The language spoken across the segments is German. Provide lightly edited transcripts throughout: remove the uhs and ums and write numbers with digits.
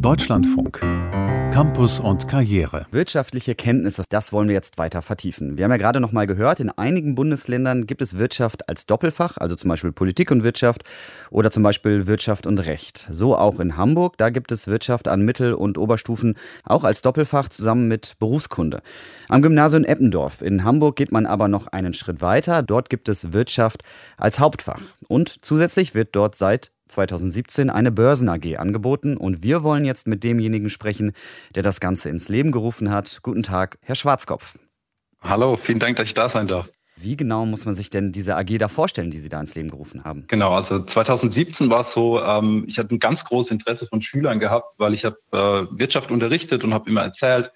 Deutschlandfunk. Campus und Karriere. Wirtschaftliche Kenntnisse, das wollen wir jetzt weiter vertiefen. Wir haben ja gerade noch mal gehört, in einigen Bundesländern gibt es Wirtschaft als Doppelfach, also zum Beispiel Politik und Wirtschaft oder zum Beispiel Wirtschaft und Recht. So auch in Hamburg, da gibt es Wirtschaft an Mittel- und Oberstufen auch als Doppelfach zusammen mit Berufskunde. Am Gymnasium Eppendorf in Hamburg geht man aber noch einen Schritt weiter. Dort gibt es Wirtschaft als Hauptfach und zusätzlich wird dort seit 2017 eine Börsen AG angeboten und wir wollen jetzt mit demjenigen sprechen, der das Ganze ins Leben gerufen hat. Guten Tag, Herr Schwarzkopf. Hallo, vielen Dank, dass ich da sein darf. Wie genau muss man sich denn diese AG da vorstellen, die Sie da ins Leben gerufen haben? Genau, also 2017 war es so, ich hatte ein ganz großes Interesse von Schülern gehabt, weil ich habe Wirtschaft unterrichtet und habe immer erzählt,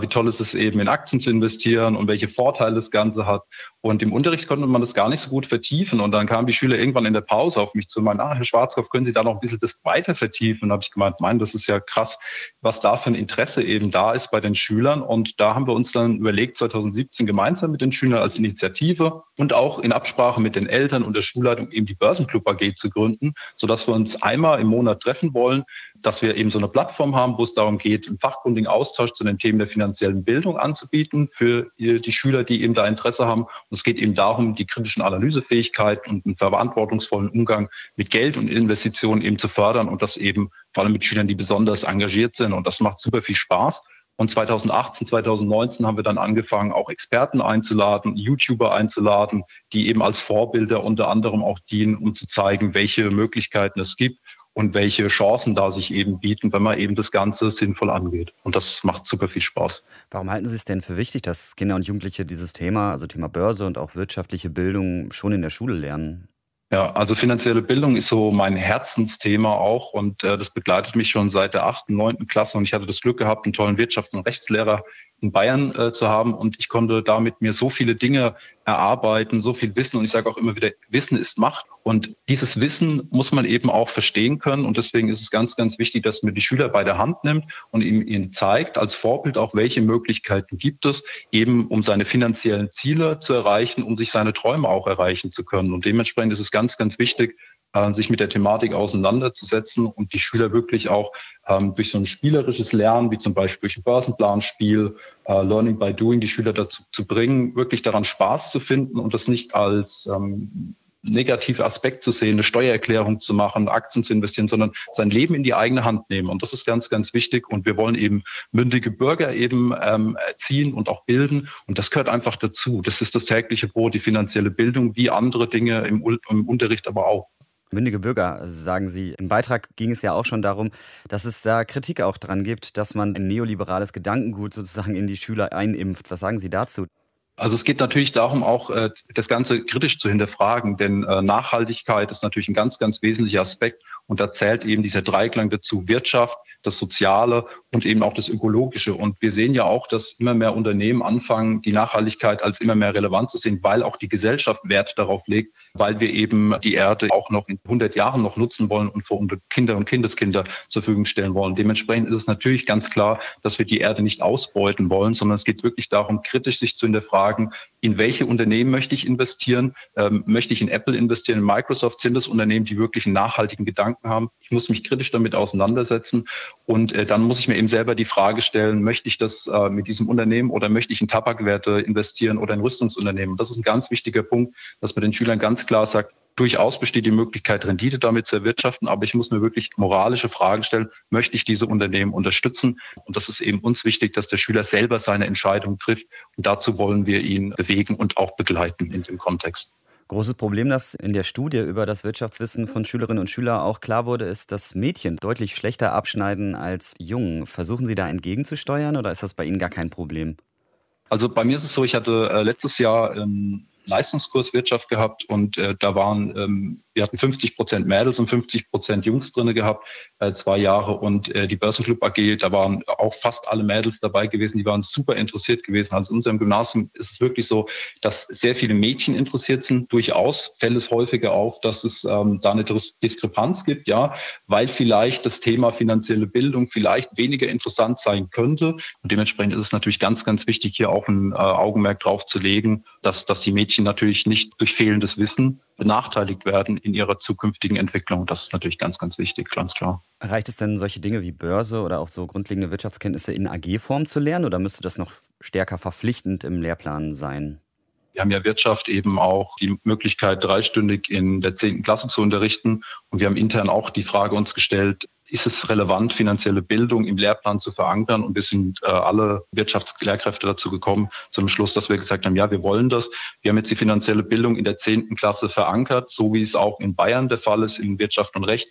wie toll ist es eben, in Aktien zu investieren und welche Vorteile das Ganze hat. Und im Unterricht konnte man das gar nicht so gut vertiefen. Und dann kamen die Schüler irgendwann in der Pause auf mich zu und meinten, Herr Schwarzkopf, können Sie da noch ein bisschen das weiter vertiefen? Und habe ich gemeint, nein, das ist ja krass, was da für ein Interesse eben da ist bei den Schülern. Und da haben wir uns dann überlegt, 2017 gemeinsam mit den Schülern als Initiative und auch in Absprache mit den Eltern und der Schulleitung eben die Börsenclub AG zu gründen, sodass wir uns einmal im Monat treffen wollen, dass wir eben so eine Plattform haben, wo es darum geht, einen fachkundigen Austausch zu den Themen der finanziellen Bildung anzubieten für die Schüler, die eben da Interesse haben. Und es geht eben darum, die kritischen Analysefähigkeiten und einen verantwortungsvollen Umgang mit Geld und Investitionen eben zu fördern und das eben vor allem mit Schülern, die besonders engagiert sind. Und das macht super viel Spaß. Und 2018, 2019 haben wir dann angefangen, auch Experten einzuladen, YouTuber einzuladen, die eben als Vorbilder unter anderem auch dienen, um zu zeigen, welche Möglichkeiten es gibt und welche Chancen da sich eben bieten, wenn man eben das Ganze sinnvoll angeht. Und das macht super viel Spaß. Warum halten Sie es denn für wichtig, dass Kinder und Jugendliche dieses Thema, also Thema Börse und auch wirtschaftliche Bildung, schon in der Schule lernen? Ja, also finanzielle Bildung ist so mein Herzensthema auch und das begleitet mich schon seit der 8. und 9. Klasse und ich hatte das Glück gehabt, einen tollen Wirtschafts- und Rechtslehrer in Bayern zu haben und ich konnte damit mir so viele Dinge erarbeiten, so viel Wissen und ich sage auch immer wieder, Wissen ist Macht und dieses Wissen muss man eben auch verstehen können und deswegen ist es ganz, ganz wichtig, dass man die Schüler bei der Hand nimmt und ihnen zeigt als Vorbild auch, welche Möglichkeiten gibt es, eben um seine finanziellen Ziele zu erreichen, um sich seine Träume auch erreichen zu können und dementsprechend ist es ganz, ganz wichtig, sich mit der Thematik auseinanderzusetzen und die Schüler wirklich auch durch so ein spielerisches Lernen, wie zum Beispiel durch ein Börsenplanspiel, Learning by Doing, die Schüler dazu zu bringen, wirklich daran Spaß zu finden und das nicht als negativer Aspekt zu sehen, eine Steuererklärung zu machen, Aktien zu investieren, sondern sein Leben in die eigene Hand nehmen. Und das ist ganz, ganz wichtig. Und wir wollen eben mündige Bürger eben erziehen und auch bilden. Und das gehört einfach dazu. Das ist das tägliche Brot, die finanzielle Bildung, wie andere Dinge im Unterricht aber auch. Mündige Bürger, sagen Sie. Im Beitrag ging es ja auch schon darum, dass es da Kritik auch dran gibt, dass man ein neoliberales Gedankengut sozusagen in die Schüler einimpft. Was sagen Sie dazu? Also es geht natürlich darum, auch das Ganze kritisch zu hinterfragen, denn Nachhaltigkeit ist natürlich ein ganz, ganz wesentlicher Aspekt und da zählt eben dieser Dreiklang dazu, Wirtschaft, das Soziale und eben auch das Ökologische. Und wir sehen ja auch, dass immer mehr Unternehmen anfangen, die Nachhaltigkeit als immer mehr relevant zu sehen, weil auch die Gesellschaft Wert darauf legt, weil wir eben die Erde auch noch in 100 Jahren noch nutzen wollen und für unsere Kinder und Kindeskinder zur Verfügung stellen wollen. Dementsprechend ist es natürlich ganz klar, dass wir die Erde nicht ausbeuten wollen, sondern es geht wirklich darum, kritisch sich zu hinterfragen, in welche Unternehmen möchte ich investieren? Möchte ich in Apple investieren, in Microsoft? Sind das Unternehmen, die wirklich einen nachhaltigen Gedanken haben? Ich muss mich kritisch damit auseinandersetzen. Und dann muss ich mir eben selber die Frage stellen, möchte ich das mit diesem Unternehmen oder möchte ich in Tabakwerte investieren oder in Rüstungsunternehmen? Das ist ein ganz wichtiger Punkt, dass man den Schülern ganz klar sagt, durchaus besteht die Möglichkeit, Rendite damit zu erwirtschaften, aber ich muss mir wirklich moralische Fragen stellen, möchte ich diese Unternehmen unterstützen? Und das ist eben uns wichtig, dass der Schüler selber seine Entscheidung trifft. Und dazu wollen wir ihn bewegen und auch begleiten in dem Kontext. Großes Problem, das in der Studie über das Wirtschaftswissen von Schülerinnen und Schülern auch klar wurde, ist, dass Mädchen deutlich schlechter abschneiden als Jungen. Versuchen Sie da entgegenzusteuern oder ist das bei Ihnen gar kein Problem? Also bei mir ist es so, ich hatte letztes Jahr einen Leistungskurs Wirtschaft gehabt und wir hatten 50% Mädels und 50% Jungs drin gehabt, 2 Jahre und die Börsenclub AG, da waren auch fast alle Mädels dabei gewesen, die waren super interessiert gewesen. Also in unserem Gymnasium ist es wirklich so, dass sehr viele Mädchen interessiert sind. Durchaus fällt es häufiger auf, dass es da eine Diskrepanz gibt, ja, weil vielleicht das Thema finanzielle Bildung vielleicht weniger interessant sein könnte und dementsprechend ist es natürlich ganz, ganz wichtig, hier auch ein Augenmerk drauf zu legen, dass die Mädchen natürlich nicht durch fehlendes Wissen benachteiligt werden in ihrer zukünftigen Entwicklung. Das ist natürlich ganz, ganz wichtig, ganz klar. Reicht es denn, solche Dinge wie Börse oder auch so grundlegende Wirtschaftskenntnisse in AG-Form zu lernen, oder müsste das noch stärker verpflichtend im Lehrplan sein? Wir haben ja Wirtschaft eben auch die Möglichkeit, dreistündig in der 10. Klasse zu unterrichten. Und wir haben intern auch die Frage uns gestellt, ist es relevant, finanzielle Bildung im Lehrplan zu verankern? Und wir sind alle Wirtschaftslehrkräfte dazu gekommen, zum Schluss, dass wir gesagt haben, ja, wir wollen das. Wir haben jetzt die finanzielle Bildung in der 10. Klasse verankert, so wie es auch in Bayern der Fall ist, in Wirtschaft und Recht.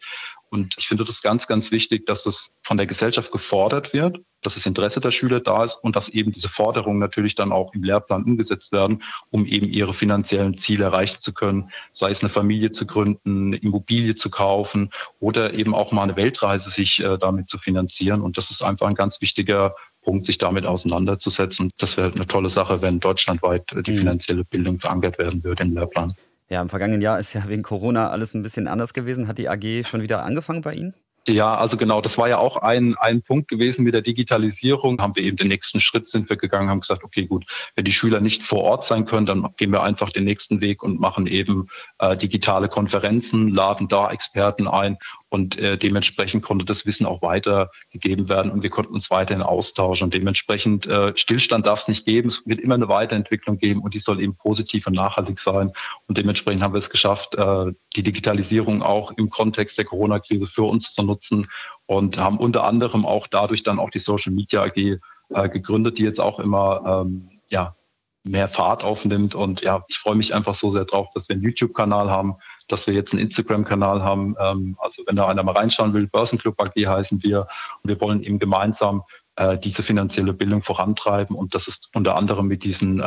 Und ich finde das ganz, ganz wichtig, dass es von der Gesellschaft gefordert wird, dass das Interesse der Schüler da ist und dass eben diese Forderungen natürlich dann auch im Lehrplan umgesetzt werden, um eben ihre finanziellen Ziele erreichen zu können, sei es eine Familie zu gründen, eine Immobilie zu kaufen oder eben auch mal eine Weltreise sich damit zu finanzieren. Und das ist einfach ein ganz wichtiger Punkt, sich damit auseinanderzusetzen. Und das wäre eine tolle Sache, wenn deutschlandweit die finanzielle Bildung verankert werden würde im Lehrplan. Ja, im vergangenen Jahr ist ja wegen Corona alles ein bisschen anders gewesen. Hat die AG schon wieder angefangen bei Ihnen? Ja, also genau, das war ja auch ein Punkt gewesen mit der Digitalisierung. Haben wir eben den nächsten Schritt sind wir gegangen, haben gesagt, okay, gut, wenn die Schüler nicht vor Ort sein können, dann gehen wir einfach den nächsten Weg und machen eben digitale Konferenzen, laden da Experten ein und dementsprechend konnte das Wissen auch weitergegeben werden und wir konnten uns weiterhin austauschen. Und dementsprechend Stillstand darf es nicht geben, es wird immer eine Weiterentwicklung geben und die soll eben positiv und nachhaltig sein. Und dementsprechend haben wir es geschafft, die Digitalisierung auch im Kontext der Corona-Krise für uns zu nutzen. Und haben unter anderem auch dadurch dann auch die Social Media AG gegründet, die jetzt auch immer mehr Fahrt aufnimmt. Und ja, ich freue mich einfach so sehr drauf, dass wir einen YouTube-Kanal haben, dass wir jetzt einen Instagram-Kanal haben. Also wenn da einer mal reinschauen will, Börsenclub AG heißen wir. Und wir wollen eben gemeinsam diese finanzielle Bildung vorantreiben. Und das ist unter anderem mit diesen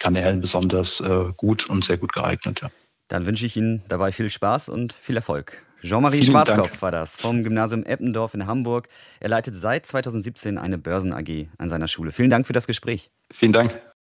Kanälen besonders gut und sehr gut geeignet. Ja. Dann wünsche ich Ihnen dabei viel Spaß und viel Erfolg. Jean-Marie Schwarzkopf war das vom Gymnasium Eppendorf in Hamburg. Er leitet seit 2017 eine Börsen-AG an seiner Schule. Vielen Dank für das Gespräch. Vielen Dank.